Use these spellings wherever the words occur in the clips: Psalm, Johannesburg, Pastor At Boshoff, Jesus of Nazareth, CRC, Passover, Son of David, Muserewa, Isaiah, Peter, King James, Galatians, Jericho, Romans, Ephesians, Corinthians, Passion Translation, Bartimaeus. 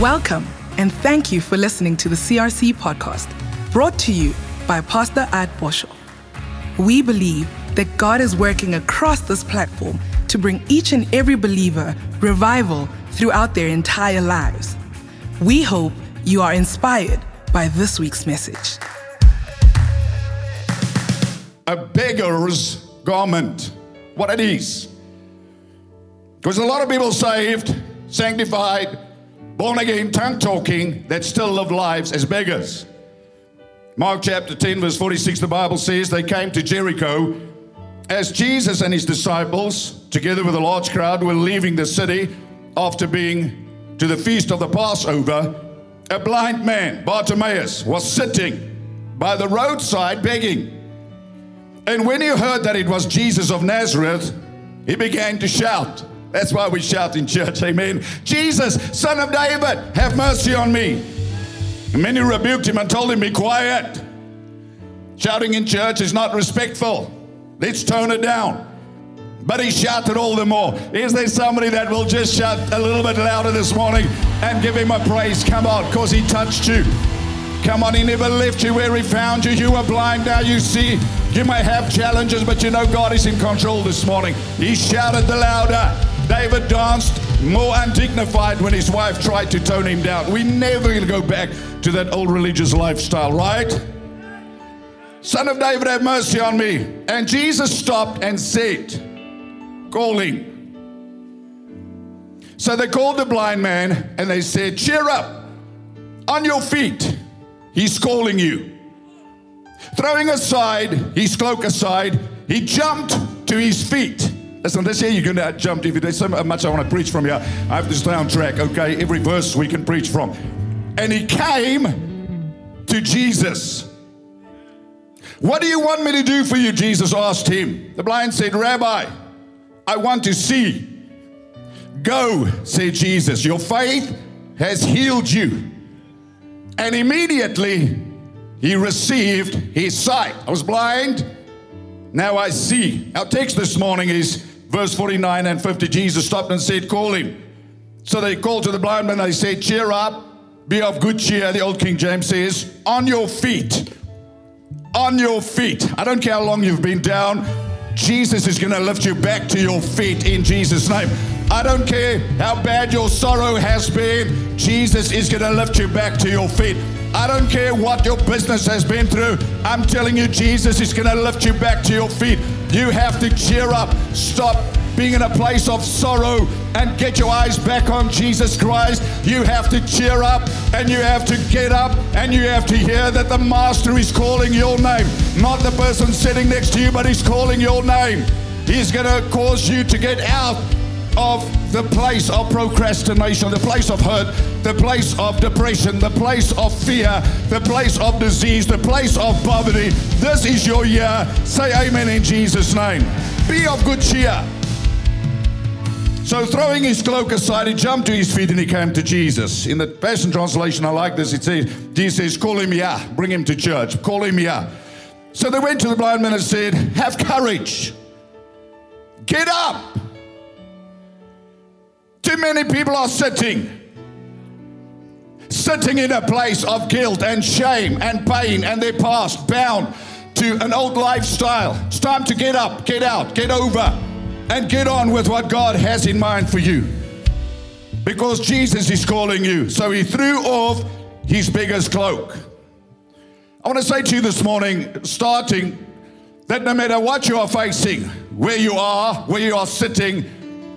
Welcome, and thank you for listening to the CRC podcast, brought to you by Pastor At Boshoff. We believe that God is working across this platform to bring each and every believer revival throughout their entire lives. We hope you are inspired by this week's message. A beggar's garment, what it is. Because a lot of people saved, sanctified, born again, tongue talking, that still live lives as beggars. Mark chapter 10 verse 46, the Bible says, they came to Jericho. As Jesus and his disciples, together with a large crowd, were leaving the city after being to the feast of the Passover, a blind man, Bartimaeus, was sitting by the roadside begging. And when he heard that it was Jesus of Nazareth, he began to shout. That's why we shout in church, amen. Jesus, Son of David, have mercy on me. And many rebuked him and told him, be quiet. Shouting in church is not respectful. Let's tone it down. But he shouted all the more. Is there somebody that will just shout a little bit louder this morning and give him a praise? Come on, because he touched you. Come on, he never left you where he found you. You were blind, now you see. You may have challenges, but you know God is in control this morning. He shouted the louder. David danced more undignified when his wife tried to tone him down. We never going to go back to that old religious lifestyle, right? Son of David, have mercy on me. And Jesus stopped and said, call him. So they called the blind man and they said, cheer up, on your feet, he's calling you. Throwing aside his cloak aside, he jumped to his feet. Listen, this year you're going to jump. If there's so much I want to preach from here, I have to stay on track, okay? Every verse we can preach from. And he came to Jesus. What do you want me to do for you? Jesus asked him. The blind said, Rabbi, I want to see. Go, said Jesus, your faith has healed you. And immediately he received his sight. I was blind, now I see. Our text this morning is verse 49 and 50. Jesus stopped and said, call him. So they called to the blind man, they said, cheer up, be of good cheer. The old King James says, on your feet. On your feet. I don't care how long you've been down, Jesus is going to lift you back to your feet in Jesus' name. I don't care how bad your sorrow has been, Jesus is going to lift you back to your feet. I don't care what your business has been through, I'm telling you, Jesus is going to lift you back to your feet. You have to cheer up, stop being in a place of sorrow and get your eyes back on Jesus Christ. You have to cheer up and you have to get up and you have to hear that the Master is calling your name. Not the person sitting next to you, but he's calling your name. He's going to cause you to get out of the place of procrastination, the place of hurt, the place of depression, the place of fear, the place of disease, the place of poverty. This is your year. Say amen in Jesus' name. Be of good cheer. So throwing his cloak aside, he jumped to his feet and he came to Jesus. In the Passion Translation, I like this. It says, Jesus says, call him here. Bring him to church. Call him here. So they went to the blind man and said, have courage. Get up. Too many people are sitting in a place of guilt and shame and pain and their past, bound to an old lifestyle. It's time to get up, get out, get over, and get on with what God has in mind for you. Because Jesus is calling you. So he threw off his beggar's cloak. I want to say to you this morning, starting, that no matter what you are facing, where you are sitting,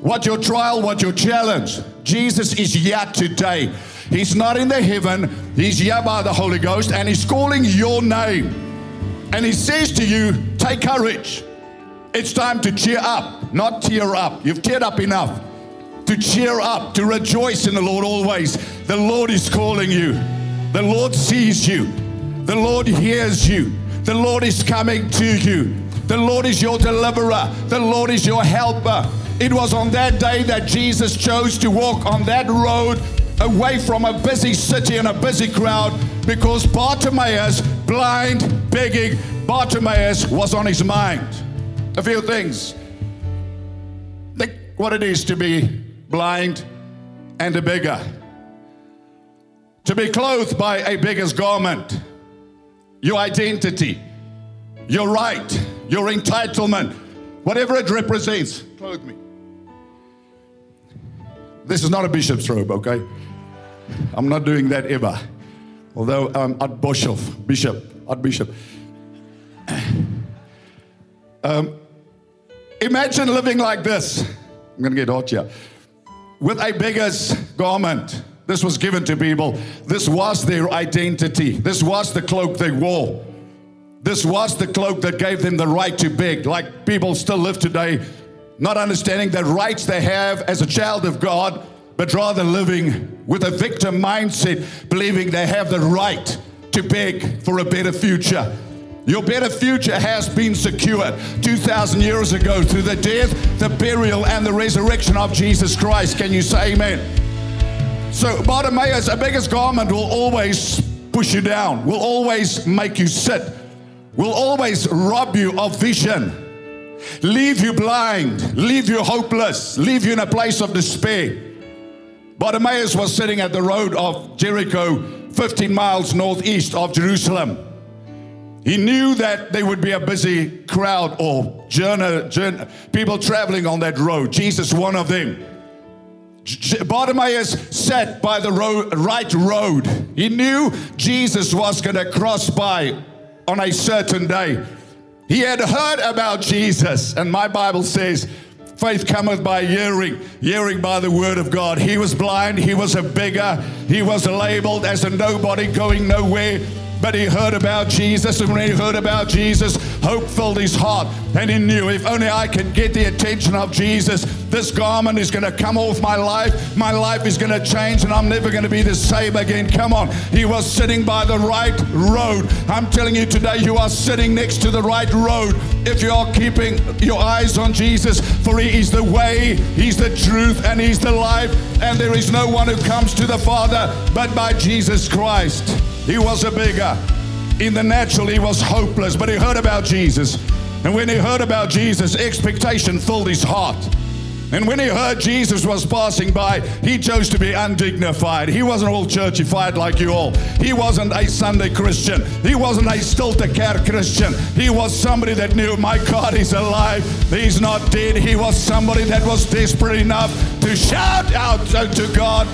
what your trial, what your challenge, Jesus is here today. He's not in the heaven, he's here by the Holy Ghost, and he's calling your name. And he says to you, take courage. It's time to cheer up, not tear up. You've teared up enough. To cheer up, to rejoice in the Lord always. The Lord is calling you. The Lord sees you. The Lord hears you. The Lord is coming to you. The Lord is your deliverer. The Lord is your helper. It was on that day that Jesus chose to walk on that road away from a busy city and a busy crowd because Bartimaeus, blind, begging, Bartimaeus was on his mind. A few things. Think what it is to be blind and a beggar. to be clothed by a beggar's garment. Your identity, your right, your entitlement, whatever it represents, clothe me. This is not a bishop's robe, okay? I'm not doing that ever. Although I'm At Boshoff, bishop, At Bishop. Imagine living like this. I'm going to get hot here. With a beggar's garment. This was given to people. This was their identity. This was the cloak they wore. This was the cloak that gave them the right to beg. Like people still live today, not understanding the rights they have as a child of God, but rather living with a victim mindset, believing they have the right to beg for a better future. Your better future has been secured 2,000 years ago through the death, the burial, and the resurrection of Jesus Christ. Can you say amen? So Bartimaeus, a beggar's garment will always push you down, will always make you sit, will always rob you of vision, leave you blind, leave you hopeless, leave you in a place of despair. Bartimaeus was sitting at the road of Jericho, 15 miles northeast of Jerusalem. He knew that there would be a busy crowd or people traveling on that road. Jesus, one of them. Bartimaeus sat by the right road. He knew Jesus was going to cross by on a certain day. He had heard about Jesus, and my Bible says, faith cometh by hearing, hearing by the word of God. He was blind, he was a beggar, he was labeled as a nobody going nowhere, but he heard about Jesus, and when he heard about Jesus, hope filled his heart, and he knew, if only I can get the attention of Jesus, this garment is going to come off my life is going to change, and I'm never going to be the same again. Come on. He was sitting by the right road. I'm telling you today, you are sitting next to the right road if you are keeping your eyes on Jesus, for he is the way, he's the truth, and he's the life, and there is no one who comes to the Father but by Jesus Christ. He was a beggar. In the natural, he was hopeless, but he heard about Jesus, and when he heard about Jesus, expectation filled his heart. And when he heard Jesus was passing by, he chose to be undignified. He wasn't all churchified like you all. He wasn't a Sunday Christian. He wasn't a stiltecar Christian. He was somebody that knew, my God is alive. He's not dead. He was somebody that was desperate enough to shout out to God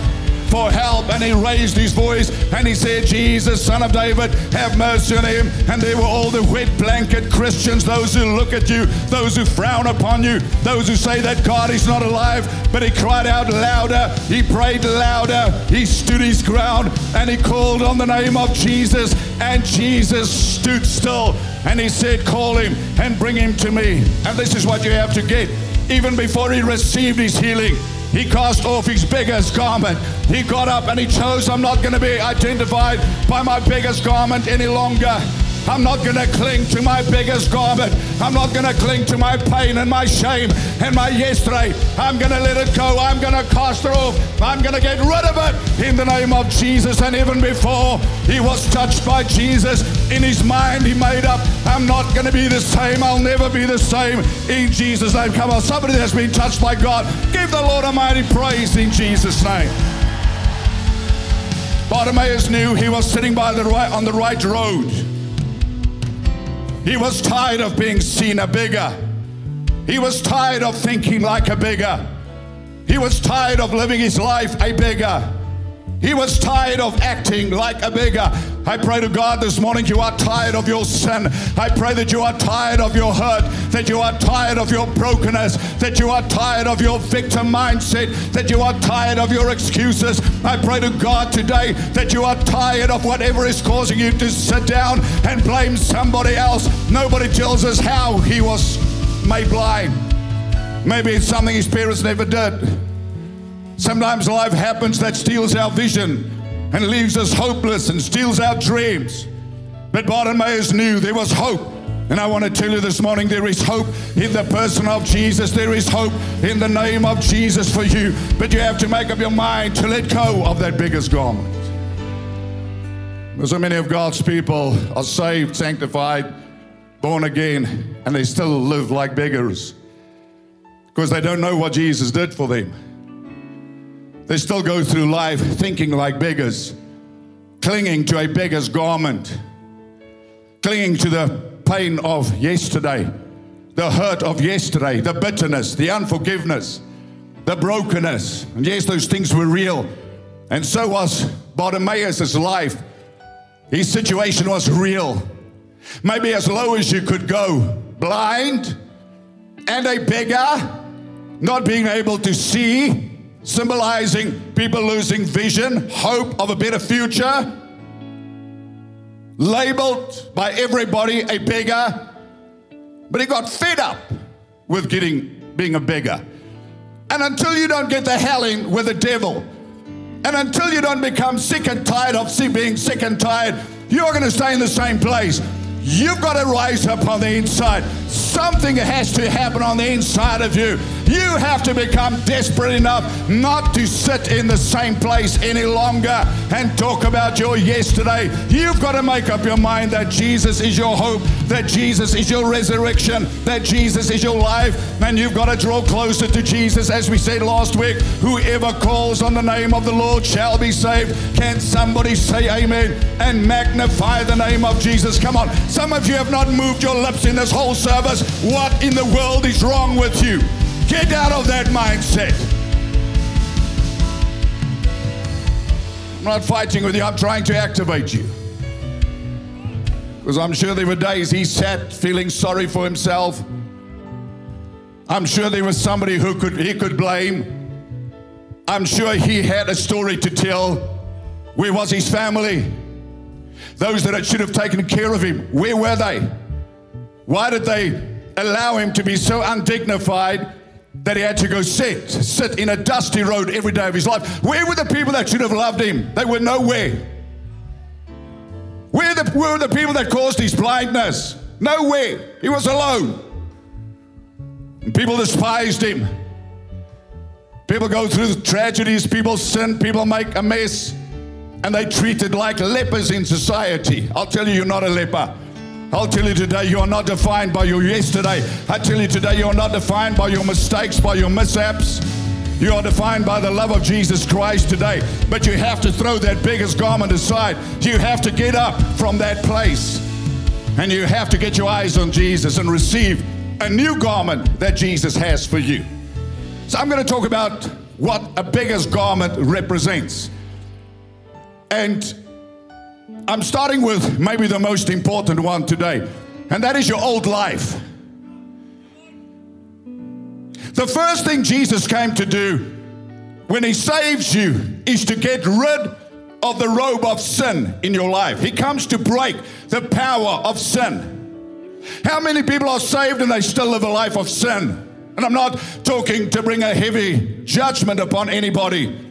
for help, and he raised his voice and he said, Jesus, Son of David, have mercy on him. And there were all the wet blanket Christians, those who look at you, those who frown upon you, those who say that God is not alive. But he cried out louder, he prayed louder, he stood his ground, and he called on the name of Jesus, and Jesus stood still, and he said, call him and bring him to me. And this is what you have to get. Even before he received his healing, he cast off his beggar's garment. He got up and he chose, I'm not going to be identified by my beggar's garment any longer. I'm not going to cling to my beggar's garment. I'm not going to cling to my pain and my shame and my yesterday. I'm going to let it go. I'm going to cast it off. I'm going to get rid of it in the name of Jesus. And even before he was touched by Jesus, in his mind he made up, I'm not going to be the same. I'll never be the same in Jesus' name. Come on, somebody that's been touched by God, give the Lord a mighty praise in Jesus' name. Bartimaeus knew he was sitting by the right, on the right road. He was tired of being seen a beggar. He was tired of thinking like a beggar. He was tired of living his life a beggar. He was tired of acting like a beggar. I pray to God this morning, you are tired of your sin. I pray that you are tired of your hurt, that you are tired of your brokenness, that you are tired of your victim mindset, that you are tired of your excuses. I pray to God today that you are tired of whatever is causing you to sit down and blame somebody else. Nobody tells us how he was made blind. Maybe it's something his parents never did. Sometimes life happens that steals our vision and leaves us hopeless and steals our dreams. But Bartimaeus knew there was hope. And I want to tell you this morning, there is hope in the person of Jesus. There is hope in the name of Jesus for you. But you have to make up your mind to let go of that beggar's garment. So many of God's people are saved, sanctified, born again, and they still live like beggars because they don't know what Jesus did for them. They still go through life thinking like beggars. clinging to a beggar's garment, clinging to the pain of yesterday, the hurt of yesterday, the bitterness, the unforgiveness, the brokenness. And yes, those things were real. And so was Bartimaeus' life. His situation was real. Maybe as low as you could go, blind and a beggar, not being able to see, symbolizing people losing vision, hope of a better future, labeled by everybody a beggar. But he got fed up with being a beggar. And until you don't get the hell in with the devil, and until you don't become sick and tired of being sick and tired, you're going to stay in the same place. You've got to rise up on the inside. Something has to happen on the inside of you. You have to become desperate enough not to sit in the same place any longer and talk about your yesterday. You've got to make up your mind that Jesus is your hope, that Jesus is your resurrection, that Jesus is your life, and you've got to draw closer to Jesus. As we said last week, whoever calls on the name of the Lord shall be saved. Can somebody say amen and magnify the name of Jesus? Come on. Some of you have not moved your lips in this whole service. What in the world is wrong with you? Get out of that mindset. I'm not fighting with you. I'm trying to activate you. Because I'm sure there were days he sat feeling sorry for himself. I'm sure there was somebody who he could blame. I'm sure he had a story to tell. Where was his family? Those that should have taken care of him, where were they? Why did they allow him to be so undignified that he had to go sit in a dusty road every day of his life? Where were the people that should have loved him? They were nowhere. Where were the people that caused his blindness? Nowhere. He was alone. And people despised him. People go through tragedies, people sin, people make a mess. And they treated like lepers in society. I'll tell you, you're not a leper. I'll tell you today, you are not defined by your yesterday. I tell you today, you are not defined by your mistakes, by your mishaps. You are defined by the love of Jesus Christ today. But you have to throw that beggar's garment aside. You have to get up from that place. And you have to get your eyes on Jesus and receive a new garment that Jesus has for you. So I'm going to talk about what a beggar's garment represents. And I'm starting with maybe the most important one today, and that is your old life. The first thing Jesus came to do when he saves you is to get rid of the robe of sin in your life. He comes to break the power of sin. How many people are saved and they still live a life of sin? And I'm not talking to bring a heavy judgment upon anybody.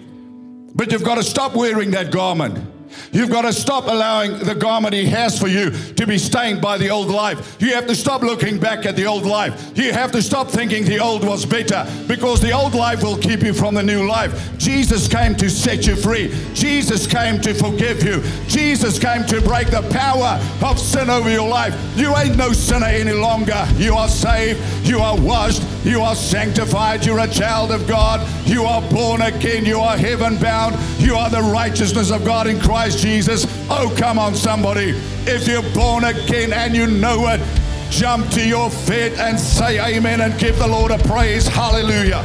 But you've got to stop wearing that garment. You've got to stop allowing the garment he has for you to be stained by the old life. You have to stop looking back at the old life. You have to stop thinking the old was better, because the old life will keep you from the new life. Jesus came to set you free. Jesus came to forgive you. Jesus came to break the power of sin over your life. You ain't no sinner any longer. You are saved. You are washed. You are sanctified. You're a child of God. You are born again. You are heaven bound. You are the righteousness of God in Christ Jesus. Oh, come on, somebody. If you're born again and you know it, jump to your feet and say amen and give the Lord a praise. Hallelujah.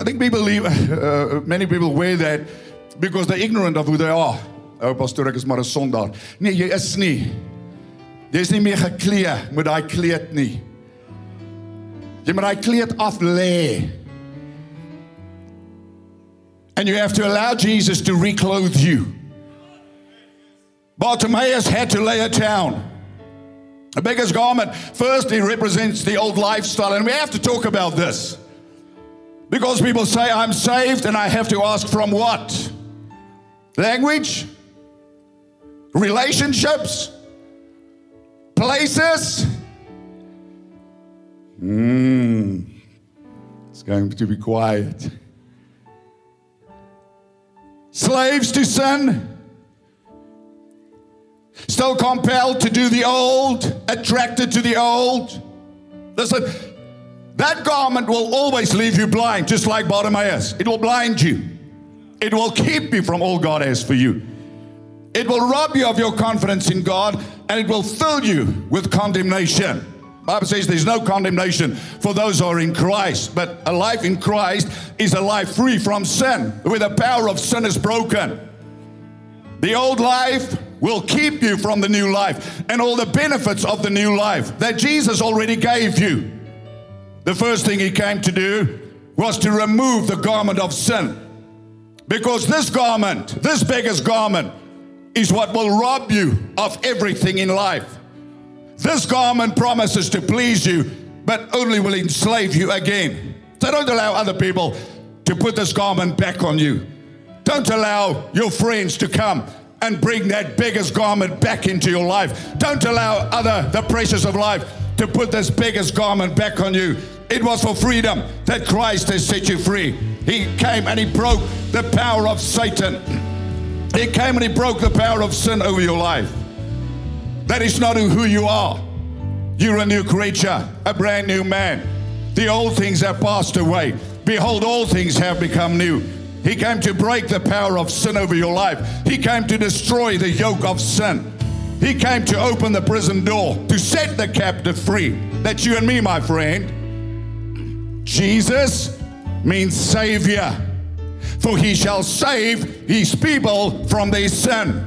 I think people many people wear that because they're ignorant of who they are. Oh, pastoor, ek is maar 'n sondaar. Nee, jy is nie. Jy's nie meer geklee met daai kleed nie. Jy moet daai kleed af lê. And you have to allow Jesus to reclothe you. Bartimaeus had to lay it down. A beggar's garment firstly represents the old lifestyle, and we have to talk about this. Because people say, I'm saved, and I have to ask from what? Language? Relationships? Places? It's going to be quiet. Slaves to sin, still compelled to do the old, attracted to the old. Listen, That garment will always leave you blind, just like Bartimaeus. It will blind you. It will keep you from all God has for you. It will rob you of your confidence in God, and it will fill you with condemnation. The Bible says there's no condemnation for those who are in Christ, but a life in Christ is a life free from sin, where the power of sin is broken. The old life will keep you from the new life and all the benefits of the new life that Jesus already gave you. The first thing he came to do was to remove the garment of sin, because this garment, this beggar's garment, is what will rob you of everything in life. This garment promises to please you, but only will enslave you again. So don't allow other people to put this garment back on you. Don't allow your friends to come and bring that beggar's garment back into your life. Don't allow the pressures of life to put this beggar's garment back on you. It was for freedom that Christ has set you free. He came and he broke the power of Satan. He came and he broke the power of sin over your life. That is not who you are. You're a new creature, a brand new man. The old things have passed away. Behold, all things have become new. He came to break the power of sin over your life. He came to destroy the yoke of sin. He came to open the prison door, to set the captive free. That's you and me, my friend. Jesus means Savior. For he shall save his people from their sin.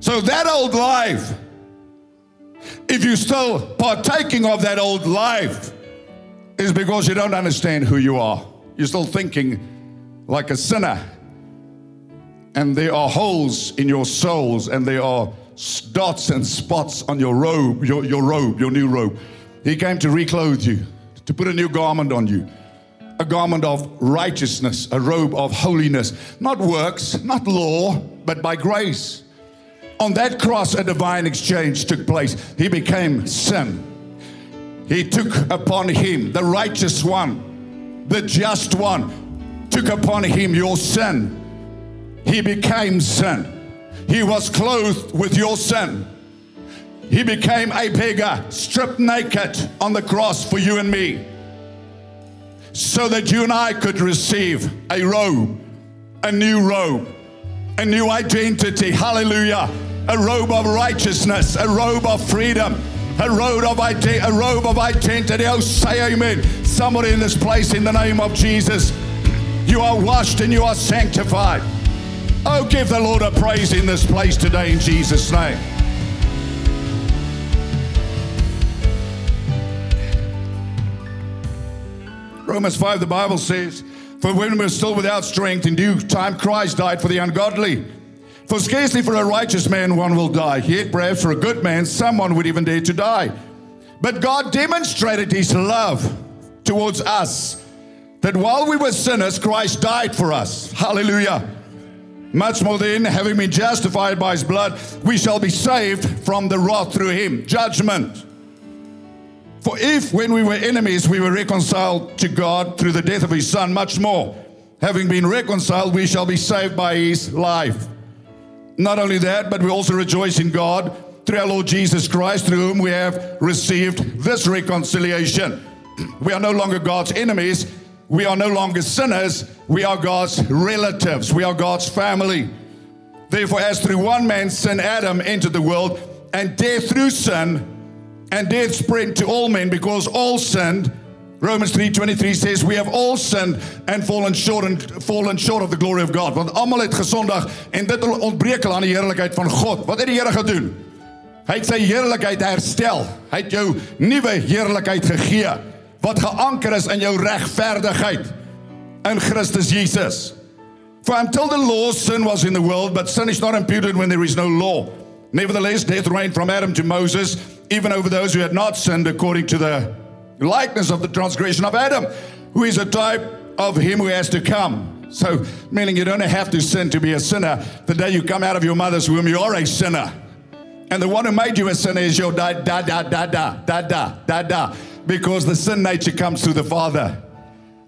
So that old life, if you're still partaking of that old life, is because you don't understand who you are. You're still thinking like a sinner. And there are holes in your souls, and there are dots and spots on your robe, your new robe. He came to reclothe you, to put a new garment on you. A garment of righteousness, a robe of holiness. Not works, not law, but by grace. On that cross, a divine exchange took place. He became sin. He took upon him, the righteous one, the just one, took upon him your sin. He became sin. He was clothed with your sin. He became a beggar, stripped naked on the cross for you and me, so that you and I could receive a robe, a new robe, a new identity. Hallelujah. A robe of righteousness, a robe of freedom, a robe of identity. Oh, say amen. Somebody in this place, in the name of Jesus, you are washed and you are sanctified. Oh, give the Lord a praise in this place today in Jesus' name. Romans 5, the Bible says, "For when we're still without strength, in due time Christ died for the ungodly. For scarcely for a righteous man one will die, yet perhaps for a good man someone would even dare to die. But God demonstrated his love towards us, that while we were sinners, Christ died for us." Hallelujah. "Much more then, having been justified by his blood, we shall be saved from the wrath through him." Judgment. "For if when we were enemies we were reconciled to God through the death of his son, much more, having been reconciled, we shall be saved by his life. Not only that, but we also rejoice in God through our Lord Jesus Christ, through whom we have received this reconciliation." We are no longer God's enemies. We are no longer sinners. We are God's relatives. We are God's family. "Therefore, as through one man's sin, Adam entered the world, and death through sin, and death spread to all men, because all sinned." Romans 3:23 says, "We have all sinned and fallen short of the glory of God." Want almal het gesondig en dit ontbreek hulle aan die heerlikheid van God. Wat het die Here gedoen? Hy het sy heerlikheid herstel. Hy het jou nuwe heerlikheid gegee wat geanker is in jou regverdigheid in Christus Jesus. "For until the law, sin was in the world, but sin is not imputed when there is no law. Nevertheless, death reigned from Adam to Moses, even over those who had not sinned, according to the likeness of the transgression of Adam, who is a type of him who has to come." So, meaning you don't have to sin to be a sinner. The day you come out of your mother's womb, you are a sinner. And the one who made you a sinner is your because the sin nature comes through the Father.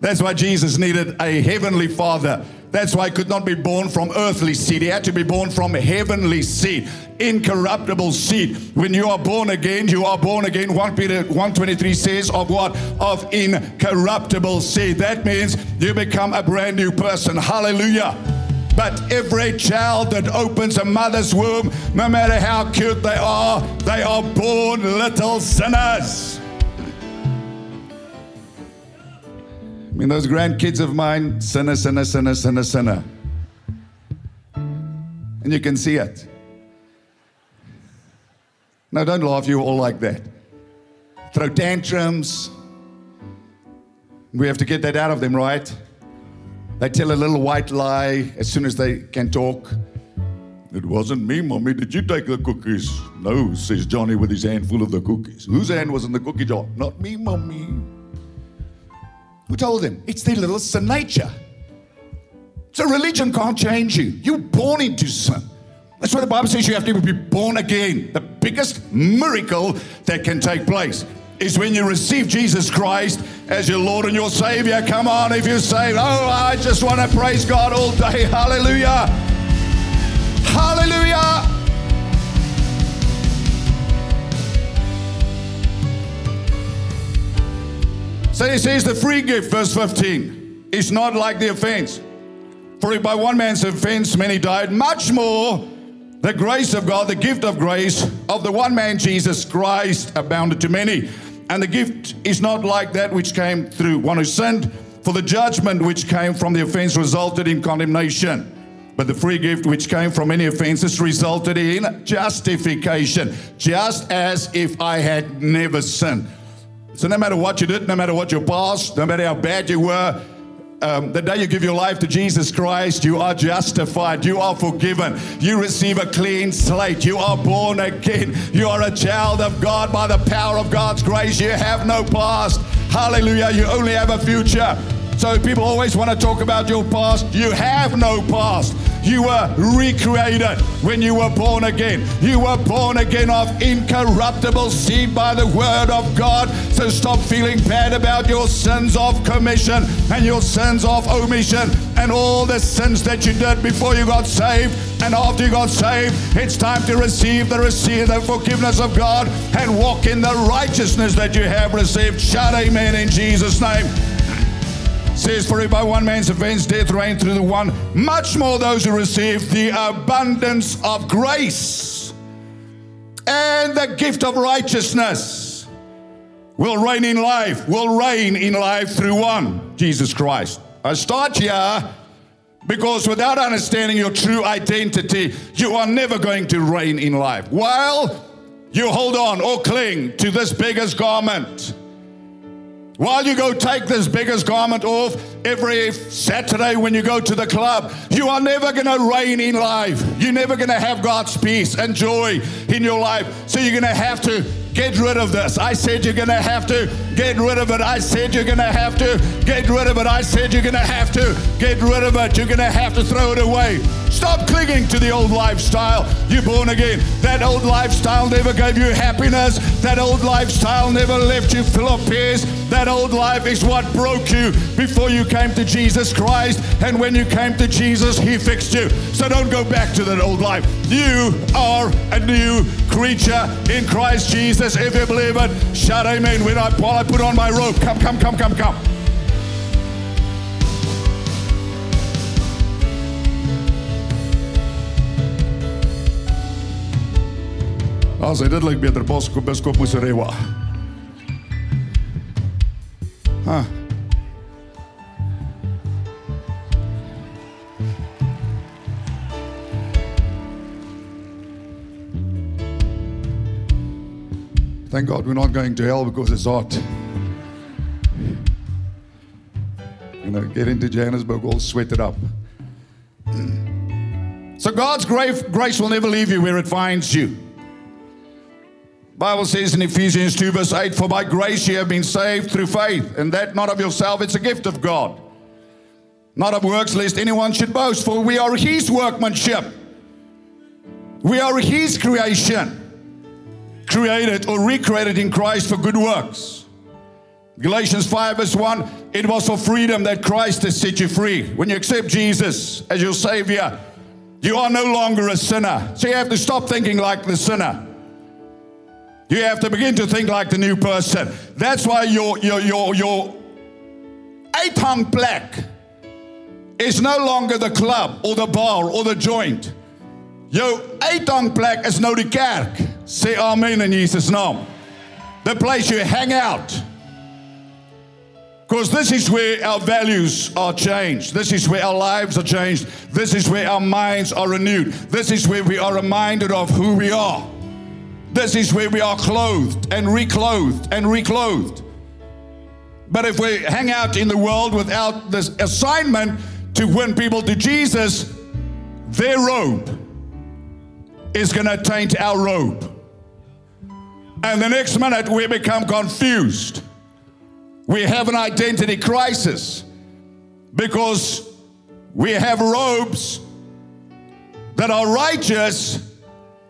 That's why Jesus needed a heavenly father. That's why he could not be born from earthly seed. He had to be born from heavenly seed, incorruptible seed. When you are born again, you are born again. 1 Peter 1:23 says of what? Of incorruptible seed. That means you become a brand new person. Hallelujah. But every child that opens a mother's womb, no matter how cute they are born little sinners. I mean, those grandkids of mine, sinner, sinner, sinner, sinner, sinner. And you can see it. Now, don't laugh, you all like that. Throw tantrums. We have to get that out of them, right? They tell a little white lie as soon as they can talk. It wasn't me, Mommy. Did you take the cookies? No, says Johnny with his hand full of the cookies. Whose hand was in the cookie jar? Not me, Mommy. Who told them? It's their little sin nature. So religion can't change you. You're born into sin. That's why the Bible says you have to be born again. The biggest miracle that can take place is when you receive Jesus Christ as your Lord and your Savior. Come on, if you're saved. Oh, I just want to praise God all day. Hallelujah. Hallelujah. So he says the free gift, verse 15, is not like the offense. For if by one man's offense many died, much more the grace of God, the gift of grace of the one man Jesus Christ abounded to many. And the gift is not like that which came through one who sinned, for the judgment which came from the offense resulted in condemnation. But the free gift which came from many offenses resulted in justification, just as if I had never sinned. So no matter what you did, no matter what your past, no matter how bad you were, the day you give your life to Jesus Christ, you are justified, you are forgiven, you receive a clean slate, you are born again, you are a child of God by the power of God's grace, you have no past, hallelujah, you only have a future. So people always want to talk about your past. You have no past. You were recreated when you were born again. You were born again of incorruptible seed by the word of God. So stop feeling bad about your sins of commission and your sins of omission and all the sins that you did before you got saved. And after you got saved, it's time to receive the forgiveness of God and walk in the righteousness that you have received. Shout amen in Jesus' name. Says, for if by one man's offense death reigned through the one, much more those who receive the abundance of grace and the gift of righteousness will reign in life through one, Jesus Christ. I start here because without understanding your true identity, you are never going to reign in life. While you hold on or cling to this beggar's garment, while you go take this beggar's garment off every Saturday when you go to the club, you are never going to reign in life. You're never going to have God's peace and joy in your life. So you're going to have to get rid of this. I said you're going to have to get rid of it. I said you're going to have to get rid of it. I said you're going to have to get rid of it. You're going to have to throw it away. Stop clinging to the old lifestyle. You're born again. That old lifestyle never gave you happiness. That old lifestyle never left you full of peace. That old life is what broke you before you came to Jesus Christ. And when you came to Jesus, He fixed you. So don't go back to that old life. You are a new creature in Christ Jesus. If you believe it, shout amen. While I put on my robe, come. As hy dit lyk beter, Biskop Muserewa. Huh. Thank God we're not going to hell because it's hot. Get into Johannesburg all sweated up. So God's grace will never leave you where it finds you. Bible says in Ephesians 2 verse 8, for by grace you have been saved through faith, and that not of yourself, it's a gift of God. Not of works, lest anyone should boast, for we are His workmanship. We are His creation, created or recreated in Christ for good works, Galatians 5 verse 1, it was for freedom that Christ has set you free. When you accept Jesus as your Savior, you are no longer a sinner. So you have to stop thinking like the sinner. You have to begin to think like the new person. That's why your 8-hump black is no longer the club or the bar or the joint. Jou 8-hump black is nou die kerk. Say amen in Jesus' name. The place you hang out. Because this is where our values are changed. This is where our lives are changed. This is where our minds are renewed. This is where we are reminded of who we are. This is where we are clothed and reclothed and reclothed. But if we hang out in the world without this assignment to win people to Jesus, their robe is going to taint our robe. And the next minute we become confused. We have an identity crisis because we have robes that are righteous,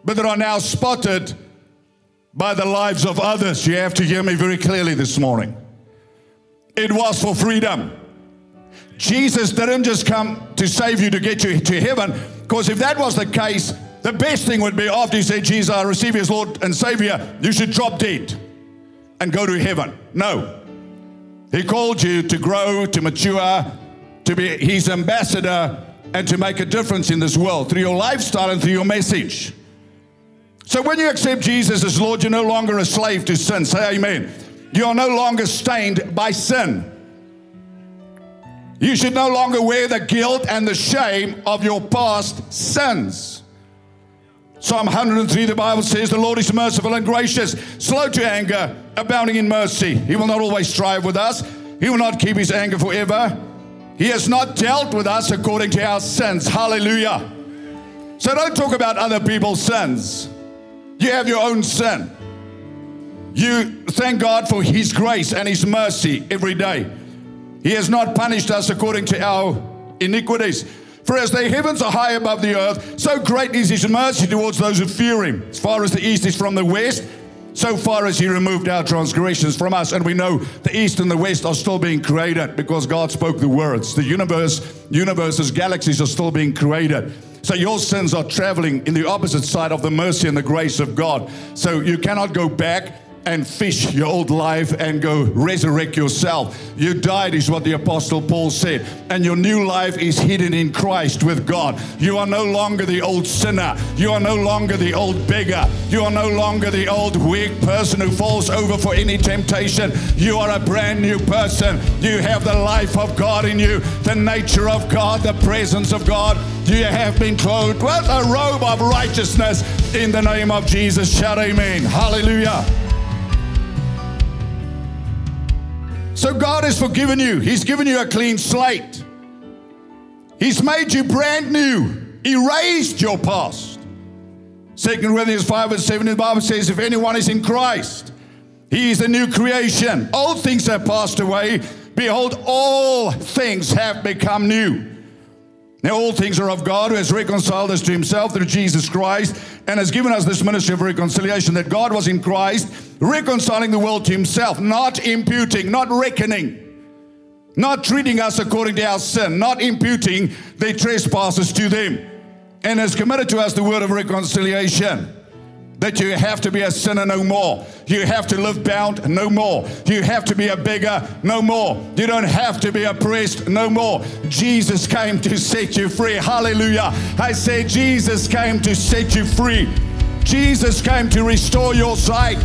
but that are now spotted by the lives of others. You have to hear me very clearly this morning. It was for freedom. Jesus didn't just come to save you to get you to heaven, because if that was the case, the best thing would be after you say, Jesus, I receive you as Lord and Savior, you should drop dead and go to heaven. No. He called you to grow, to mature, to be His ambassador, and to make a difference in this world through your lifestyle and through your message. So when you accept Jesus as Lord, you're no longer a slave to sin. Say amen. You are no longer stained by sin. You should no longer wear the guilt and the shame of your past sins. Psalm 103, the Bible says, the Lord is merciful and gracious, slow to anger, abounding in mercy. He will not always strive with us. He will not keep His anger forever. He has not dealt with us according to our sins. Hallelujah. So don't talk about other people's sins. You have your own sin. You thank God for His grace and His mercy every day. He has not punished us according to our iniquities. For as the heavens are high above the earth, so great is His mercy towards those who fear Him. As far as the east is from the west, so far as He removed our transgressions from us. And we know the east and the west are still being created because God spoke the words. The universes, galaxies are still being created. So your sins are traveling in the opposite side of the mercy and the grace of God. So you cannot go back and fish your old life and go resurrect yourself. You died is what the Apostle Paul said. And your new life is hidden in Christ with God. You are no longer the old sinner. You are no longer the old beggar. You are no longer the old weak person who falls over for any temptation. You are a brand new person. You have the life of God in you, the nature of God, the presence of God. You have been clothed with a robe of righteousness in the name of Jesus. Shout amen. Hallelujah. So God has forgiven you. He's given you a clean slate. He's made you brand new, erased your past. 2 Corinthians 5 and 7, the Bible says, if anyone is in Christ, he is a new creation. Old things have passed away. Behold, all things have become new. Now all things are of God, who has reconciled us to Himself through Jesus Christ and has given us this ministry of reconciliation, that God was in Christ reconciling the world to Himself, not imputing, not reckoning, not treating us according to our sin, not imputing their trespasses to them, and has committed to us the word of reconciliation. That you have to be a sinner no more. You have to live bound no more. You have to be a beggar no more. You don't have to be oppressed no more. Jesus came to set you free. Hallelujah. I say Jesus came to set you free. Jesus came to restore your sight,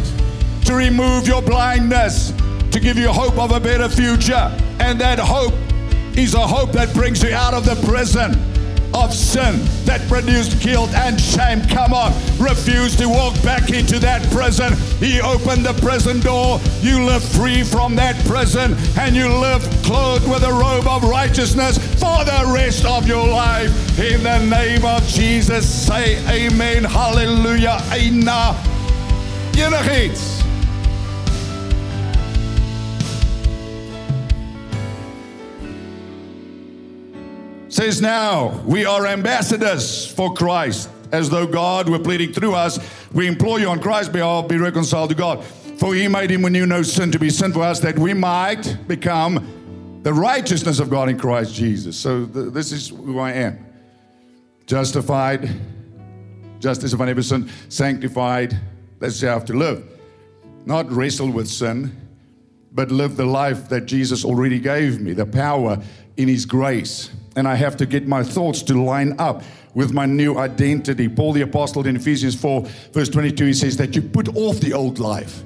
to remove your blindness, to give you hope of a better future. And that hope is a hope that brings you out of the prison of sin that produced guilt and shame. Come on, refuse to walk back into that prison. He opened the prison door. You live free from that prison, and you live clothed with a robe of righteousness for the rest of your life. In the name of Jesus, say amen. Hallelujah. Eina. Enig iets. Says now, we are ambassadors for Christ, as though God were pleading through us. We implore you on Christ's behalf, be reconciled to God. For he made him who knew no sin to be sin for us, that we might become the righteousness of God in Christ Jesus. So this is who I am. Justified, justice of every sin, sanctified. That's how I have to live. Not wrestle with sin, but live the life that Jesus already gave me, the power in his grace. And I have to get my thoughts to line up with my new identity. Paul the Apostle in Ephesians 4, verse 22, he says that you put off the old life,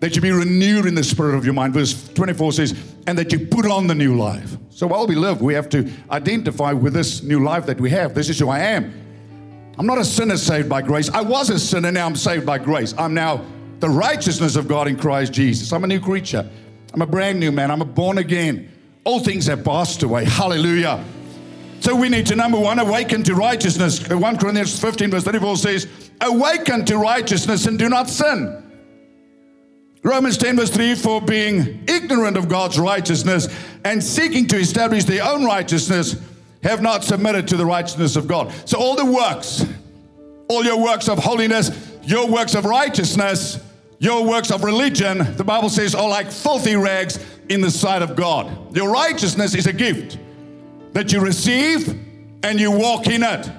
that you be renewed in the spirit of your mind. Verse 24 says, and that you put on the new life. So while we live, we have to identify with this new life that we have. This is who I am. I'm not a sinner saved by grace. I was a sinner, now I'm saved by grace. I'm now the righteousness of God in Christ Jesus. I'm a new creature. I'm a brand new man. I'm a born again. All things have passed away. Hallelujah. So we need to, number one, awaken to righteousness. 1 Corinthians 15 verse 34 says, awaken to righteousness and do not sin. Romans 10 verse 3, for being ignorant of God's righteousness and seeking to establish their own righteousness, have not submitted to the righteousness of God. So all the works, all your works of holiness, your works of righteousness, your works of religion, the Bible says, are like filthy rags in the sight of God. Your righteousness is a gift that you receive and you walk in it.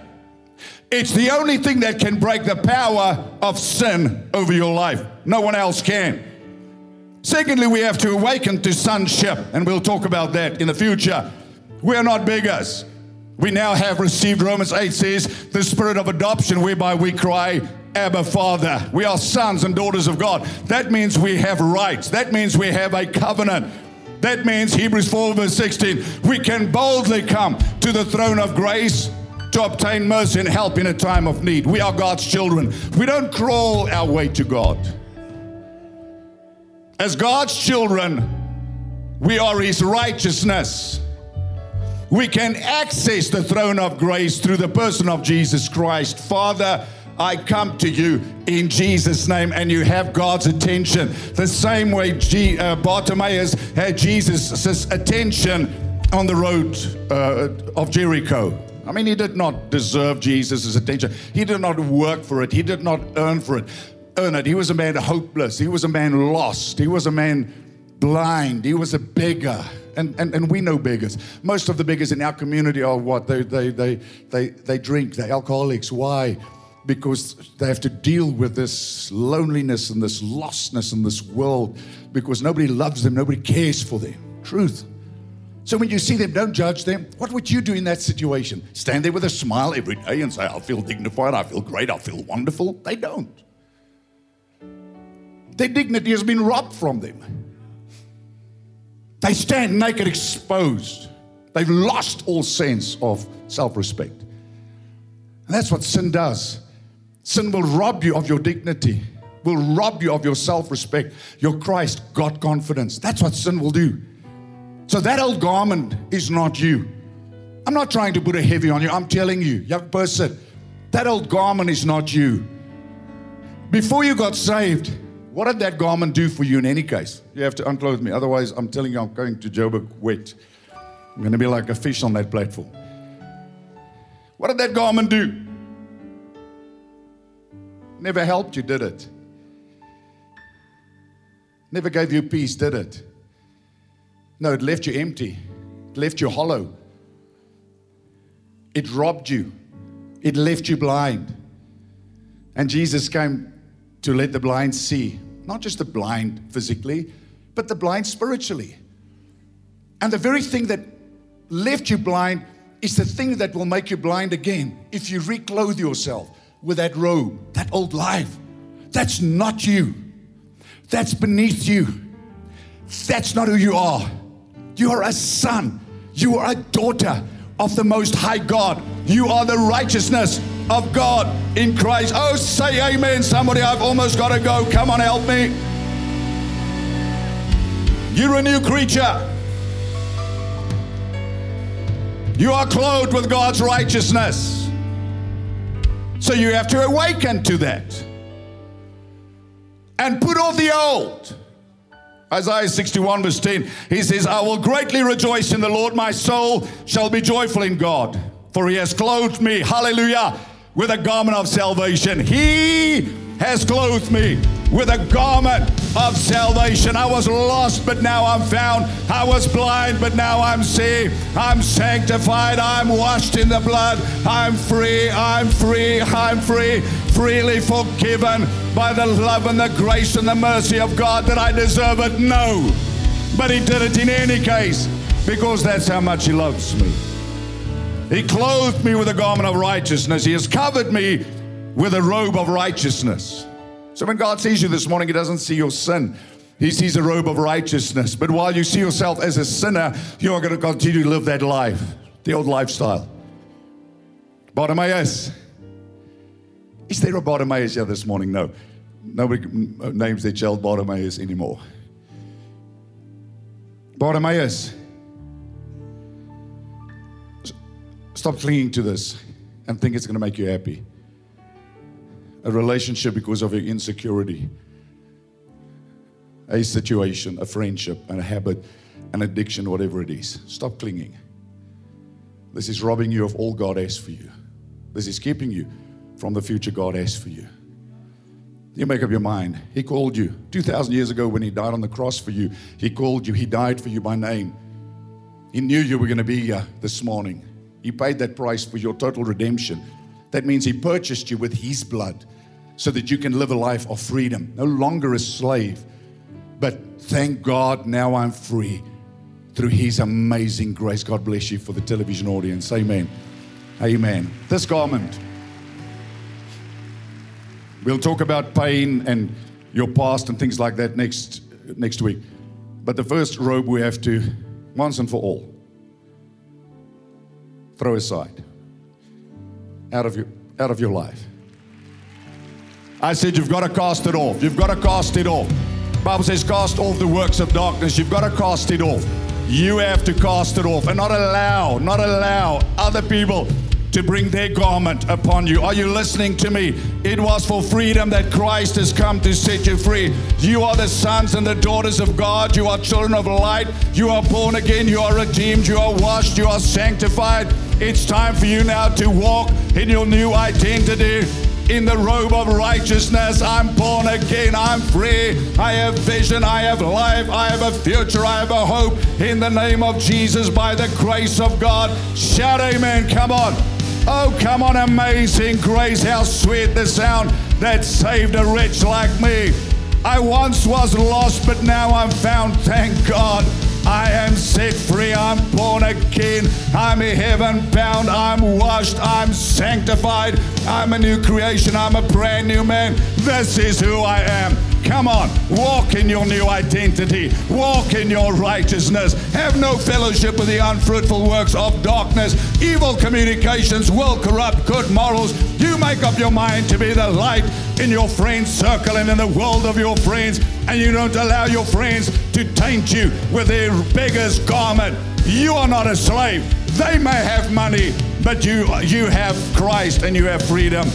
It's the only thing that can break the power of sin over your life. No one else can. Secondly, we have to awaken to sonship, and we'll talk about that in the future. We are not beggars. We now have received, Romans 8 says, the spirit of adoption, whereby we cry, Abba, Father. We are sons and daughters of God. That means we have rights. That means we have a covenant. That means Hebrews 4 verse 16, we can boldly come to the throne of grace to obtain mercy and help in a time of need. We are God's children. We don't crawl our way to God. As God's children, we are his righteousness. We can access the throne of grace through the person of Jesus Christ. Father, I come to you in Jesus' name, and you have God's attention. The same way Bartimaeus had Jesus' attention on the road of Jericho. I mean, he did not deserve Jesus' attention. He did not work for it. He did not earn it. He was a man hopeless. He was a man lost. He was a man blind. He was a beggar. And we know beggars. Most of the beggars in our community are what? They drink. They're alcoholics. Why? Because they have to deal with this loneliness and this lostness in this world, because nobody loves them, nobody cares for them. Truth. So when you see them, don't judge them. What would you do in that situation? Stand there with a smile every day and say, I feel dignified, I feel great, I feel wonderful. They don't. Their dignity has been robbed from them. They stand naked, exposed. They've lost all sense of self-respect. And that's what sin does. Sin will rob you of your dignity, will rob you of your self-respect, your Christ, God confidence. That's what sin will do. So that old garment is not you. I'm not trying to put a heavy on you. I'm telling you, young person, that old garment is not you. Before you got saved, what did that garment do for you in any case? You have to unclothe me. Otherwise, I'm telling you, I'm going to Joburg wet. I'm going to be like a fish on that platform. What did that garment do? Never helped you, did it? Never gave you peace, did it? No, it left you empty. It left you hollow. It robbed you. It left you blind. And Jesus came to let the blind see. Not just the blind physically, but the blind spiritually. And the very thing that left you blind is the thing that will make you blind again if you reclothe yourself with that robe, that old life. That's not you. That's beneath you. That's not who you are. You are a son. You are a daughter of the Most High God. You are the righteousness of God in Christ. Oh, say amen, somebody. I've almost got to go. Come on, help me. You're a new creature. You are clothed with God's righteousness. So you have to awaken to that and put off the old. Isaiah 61 verse 10, he says, I will greatly rejoice in the Lord. My soul shall be joyful in God, for he has clothed me, hallelujah, with a garment of salvation. He has clothed me with a garment of salvation. I was lost, but now I'm found. I was blind, but now I'm saved. I'm sanctified. I'm washed in the blood. I'm free. I'm free. I'm free. Freely forgiven by the love and the grace and the mercy of God. That I deserve it? No. But he did it in any case, because that's how much he loves me. He clothed me with a garment of righteousness. He has covered me with a robe of righteousness. So when God sees you this morning, he doesn't see your sin. He sees a robe of righteousness. But while you see yourself as a sinner, you are going to continue to live that life, the old lifestyle. Bartimaeus. Is there a Bartimaeus here this morning? No. Nobody names their child Bartimaeus anymore. Bartimaeus. Stop clinging to this and think it's going to make you happy. A relationship because of your insecurity. A situation, a friendship, and a habit, an addiction, whatever it is. Stop clinging. This is robbing you of all God has for you. This is keeping you from the future God has for you. You make up your mind. He called you 2,000 years ago when he died on the cross for you. He called you. He died for you by name. He knew you were going to be here this morning. He paid that price for your total redemption. That means he purchased you with his blood so that you can live a life of freedom. No longer a slave, but thank God now I'm free through his amazing grace. God bless you for the television audience. Amen. Amen. This garment. We'll talk about pain and your past and things like that next week. But the first robe we have to, once and for all, throw aside, out of your life. I said, you've got to cast it off. You've got to cast it off. The Bible says, cast off the works of darkness. You've got to cast it off. You have to cast it off and not allow other people to bring their garment upon you. Are you listening to me? It was for freedom that Christ has come to set you free. You are the sons and the daughters of God. You are children of light. You are born again. You are redeemed. You are washed. You are sanctified. It's time for you now to walk in your new identity, in the robe of righteousness. I'm born again. I'm free. I have vision. I have life. I have a future. I have a hope. In the name of Jesus, by the grace of God. Shout amen. Come on. Oh, come on, amazing grace. How sweet the sound that saved a wretch like me. I once was lost, but now I'm found. Thank God. I am set free. I'm born again. I'm heaven bound. I'm washed. I'm sanctified. I'm a new creation. I'm a brand new man. This is who I am. Come on. Walk in your new identity. Walk in your righteousness. Have no fellowship with the unfruitful works of darkness. Evil communications will corrupt good morals. You make up your mind to be the light in your friend's circle and in the world of your friends. And you don't allow your friends to taint you with their beggar's garment. You are not a slave. They may have money, but you have Christ and you have freedom.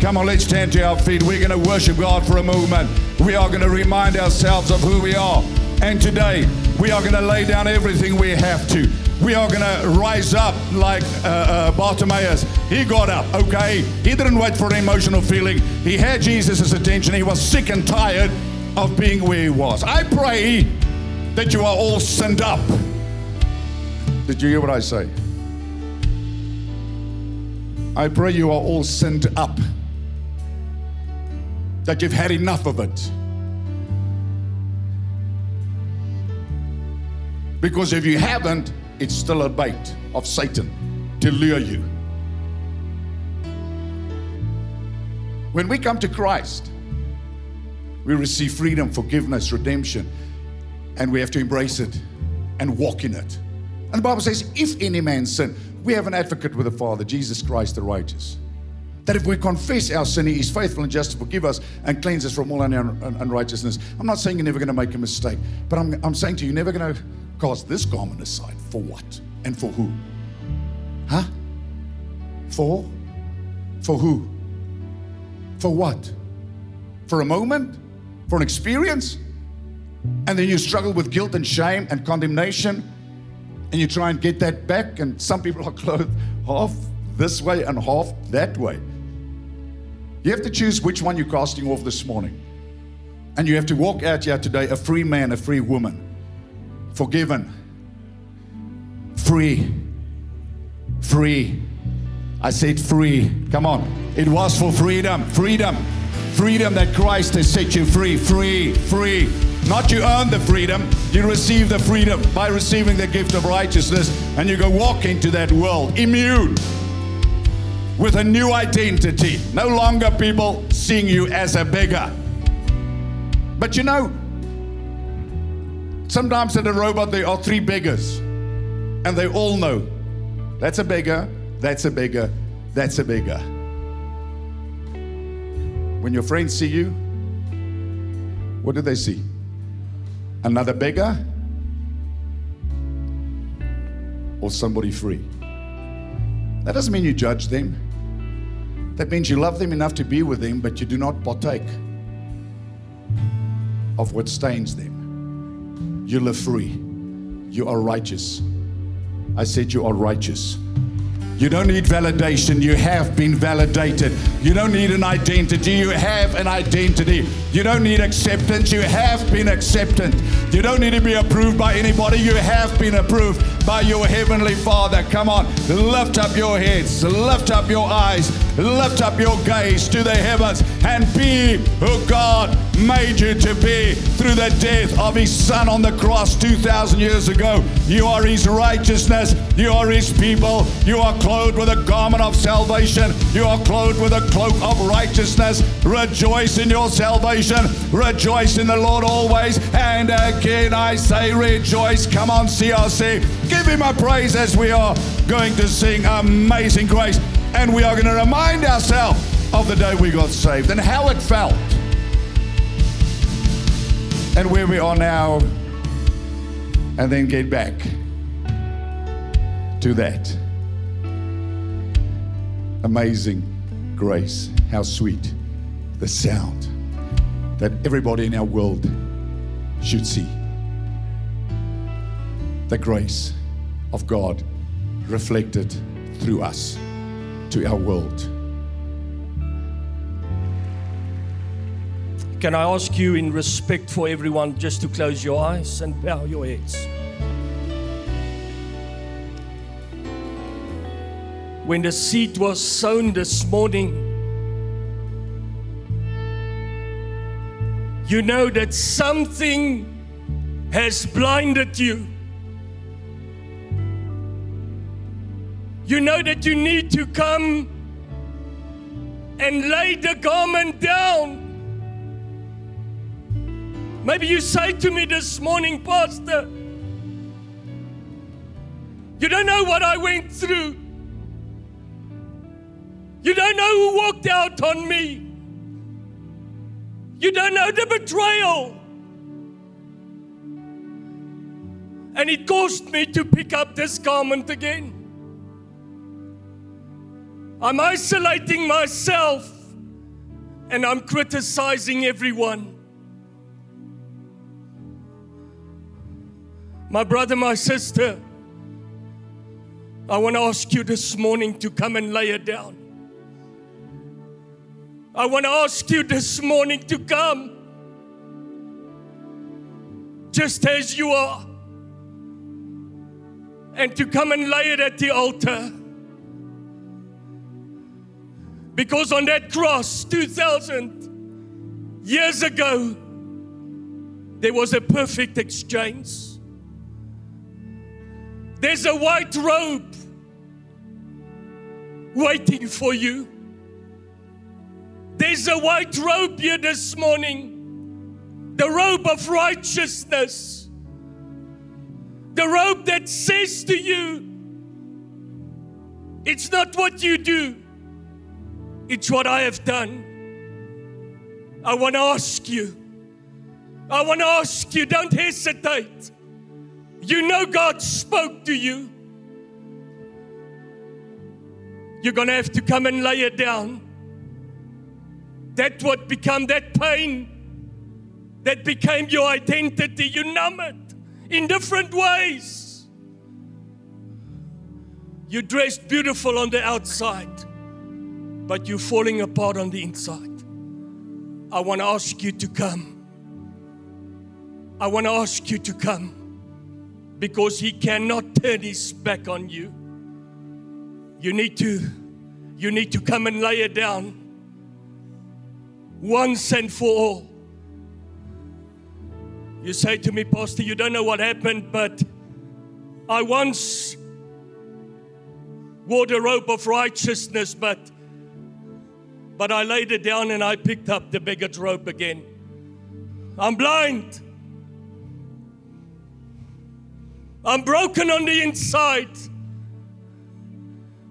Come on, let's stand to our feet. We're going to worship God for a moment. We are going to remind ourselves of who we are. And today, we are going to lay down everything we have to. We are going to rise up like Bartimaeus. He got up, okay? He didn't wait for an emotional feeling. He had Jesus' attention. He was sick and tired of being where he was. I pray that you are all sinned up. Did you hear what I say? I pray you are all sinned up. That you've had enough of it. Because if you haven't, it's still a bait of Satan to lure you. When we come to Christ, we receive freedom, forgiveness, redemption, and we have to embrace it and walk in it. And the Bible says, if any man sin, we have an advocate with the Father, Jesus Christ the righteous. That if we confess our sin, he is faithful and just to forgive us and cleanse us from all unrighteousness. I'm not saying you're never going to make a mistake, but I'm saying to you, you're never going to cast this garment aside. For what? And for who? Huh? For? For who? For what? For a moment? For an experience? And then you struggle with guilt and shame and condemnation, and you try and get that back, and some people are clothed half this way and half that way. You have to choose which one you're casting off this morning. And you have to walk out here today a free man, a free woman. Forgiven. Free. Free. I said free. Come on. It was for freedom. Freedom. Freedom that Christ has set you free. Free. Free. Not you earn the freedom. You receive the freedom by receiving the gift of righteousness. And you go walk into that world immune. With a new identity. No longer people seeing you as a beggar. But you know, sometimes in a robot there are three beggars, and they all know, that's a beggar, that's a beggar, that's a beggar. When your friends see you, what do they see? Another beggar or somebody free? That doesn't mean you judge them. That means you love them enough to be with them, but you do not partake of what stains them. You live free. You are righteous. I said you are righteous. You don't need validation. You have been validated. You don't need an identity. You have an identity. You don't need acceptance. You have been accepted. You don't need to be approved by anybody. You have been approved by your Heavenly Father. Come on. Lift up your heads. Lift up your eyes. Lift up your gaze to the heavens and be who God made you to be through the death of His Son on the cross 2,000 years ago. You are His righteousness. You are His people. You are clothed with a garment of salvation. You are clothed with a cloak of righteousness. Rejoice in your salvation. Rejoice in the Lord always. And again I say rejoice. Come on, CRC. Give Him a praise as we are going to sing Amazing Grace. And we are going to remind ourselves of the day we got saved and how it felt. And where we are now. And then get back to that. Amazing grace. How sweet the sound that everybody in our world should see. The grace of God reflected through us to our world. Can I ask you, in respect for everyone, just to close your eyes and bow your heads? When the seed was sown this morning, you know that something has blinded you. You know that you need to come and lay the garment down. Maybe you say to me this morning, Pastor, you don't know what I went through. You don't know who walked out on me. You don't know the betrayal. And it caused me to pick up this garment again. I'm isolating myself and I'm criticizing everyone. My brother, my sister, I want to ask you this morning to come and lay it down. I want to ask you this morning to come just as you are and to come and lay it at the altar. Because on that cross 2,000 years ago, there was a perfect exchange. There's a white robe waiting for you. There's a white robe here this morning, the robe of righteousness, the robe that says to you, it's not what you do, it's what I have done. I want to ask you, don't hesitate. You know God spoke to you. You're going to have to come and lay it down. That what become that pain that became your identity, you numb it in different ways. You dressed beautiful on the outside, but you're falling apart on the inside. I want to ask you to come I want to ask you to come, because He cannot turn His back on you. You need to come and lay it down once and for all. You say to me, Pastor, you don't know what happened, but I once wore the robe of righteousness, but I laid it down and I picked up the beggar's robe again. I'm blind. I'm broken on the inside.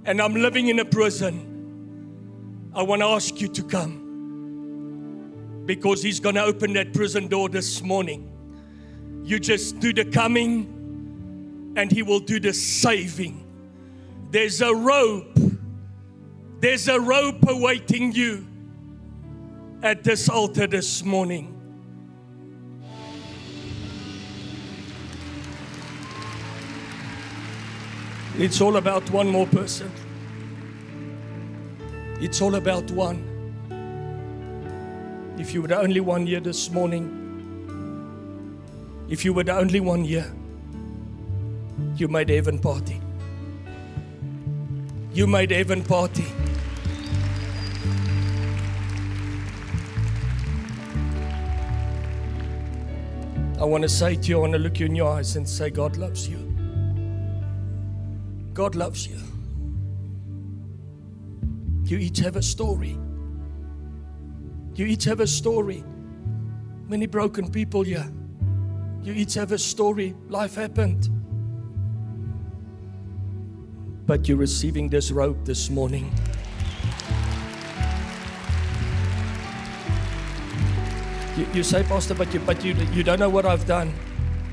And I'm living in a prison. I want to ask you to come, because He's going to open that prison door this morning. You just do the coming and He will do the saving. There's a rope awaiting you at this altar this morning. It's all about one more person. It's all about one. If you were the only one here this morning, if you were the only one here, you made heaven party. You made heaven party. I want to say to you, I want to look you in your eyes and say, God loves you. God loves you. You each have a story. You each have a story. Many broken people here. You each have a story. Life happened. But you're receiving this robe this morning. You say, Pastor, but you don't know what I've done.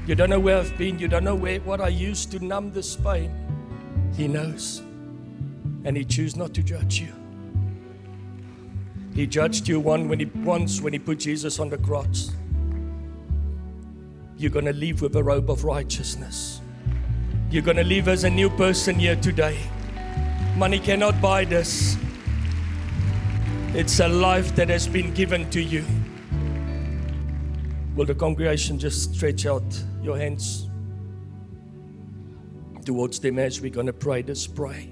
You don't know where I've been. You don't know what I used to numb this pain. He knows, and He chooses not to judge you. He judged you once when he put Jesus on the cross. You're going to leave with a robe of righteousness. You're going to leave as a new person here today. Money cannot buy this. It's a life that has been given to you. Will the congregation just stretch out your hands towards them as we're going to pray this prayer?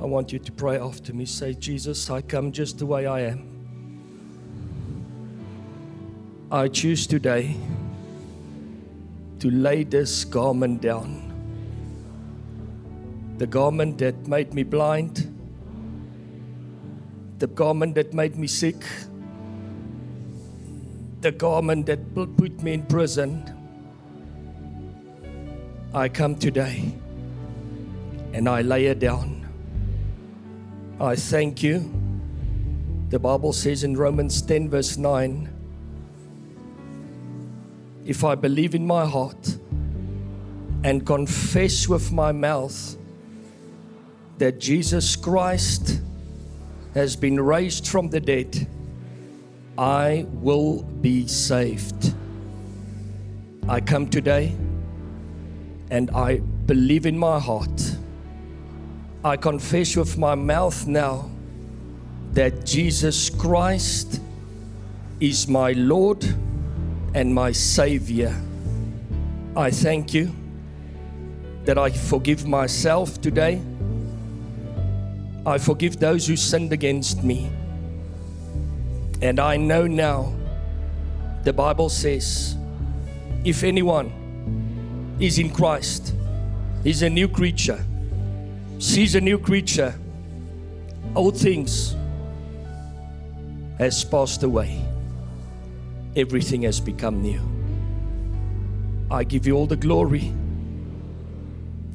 I want you to pray after me. Say, Jesus, I come just the way I am. I choose today to lay this garment down. The garment that made me blind. The garment that made me sick. The garment that put me in prison. I come today and I lay it down. I thank you. The Bible says in Romans 10 verse 9, if I believe in my heart and confess with my mouth that Jesus Christ has been raised from the dead, I will be saved. I come today and I believe in my heart. I confess with my mouth now that Jesus Christ is my Lord and my Savior. I thank you that I forgive myself today. I forgive those who sinned against me. And I know now, the Bible says, if anyone is in Christ, he's a new creature. She's a new creature. All things has passed away. Everything has become new. I give you all the glory.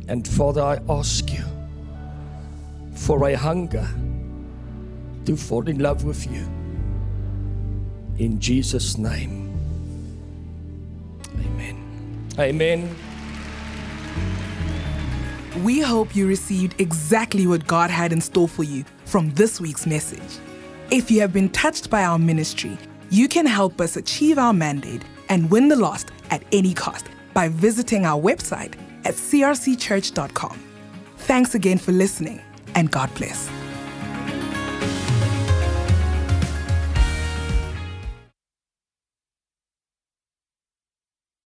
And Father, I ask you for a hunger to fall in love with you. In Jesus' name. Amen. Amen. We hope you received exactly what God had in store for you from this week's message. If you have been touched by our ministry, you can help us achieve our mandate and win the lost at any cost by visiting our website at crcchurch.com. Thanks again for listening, and God bless.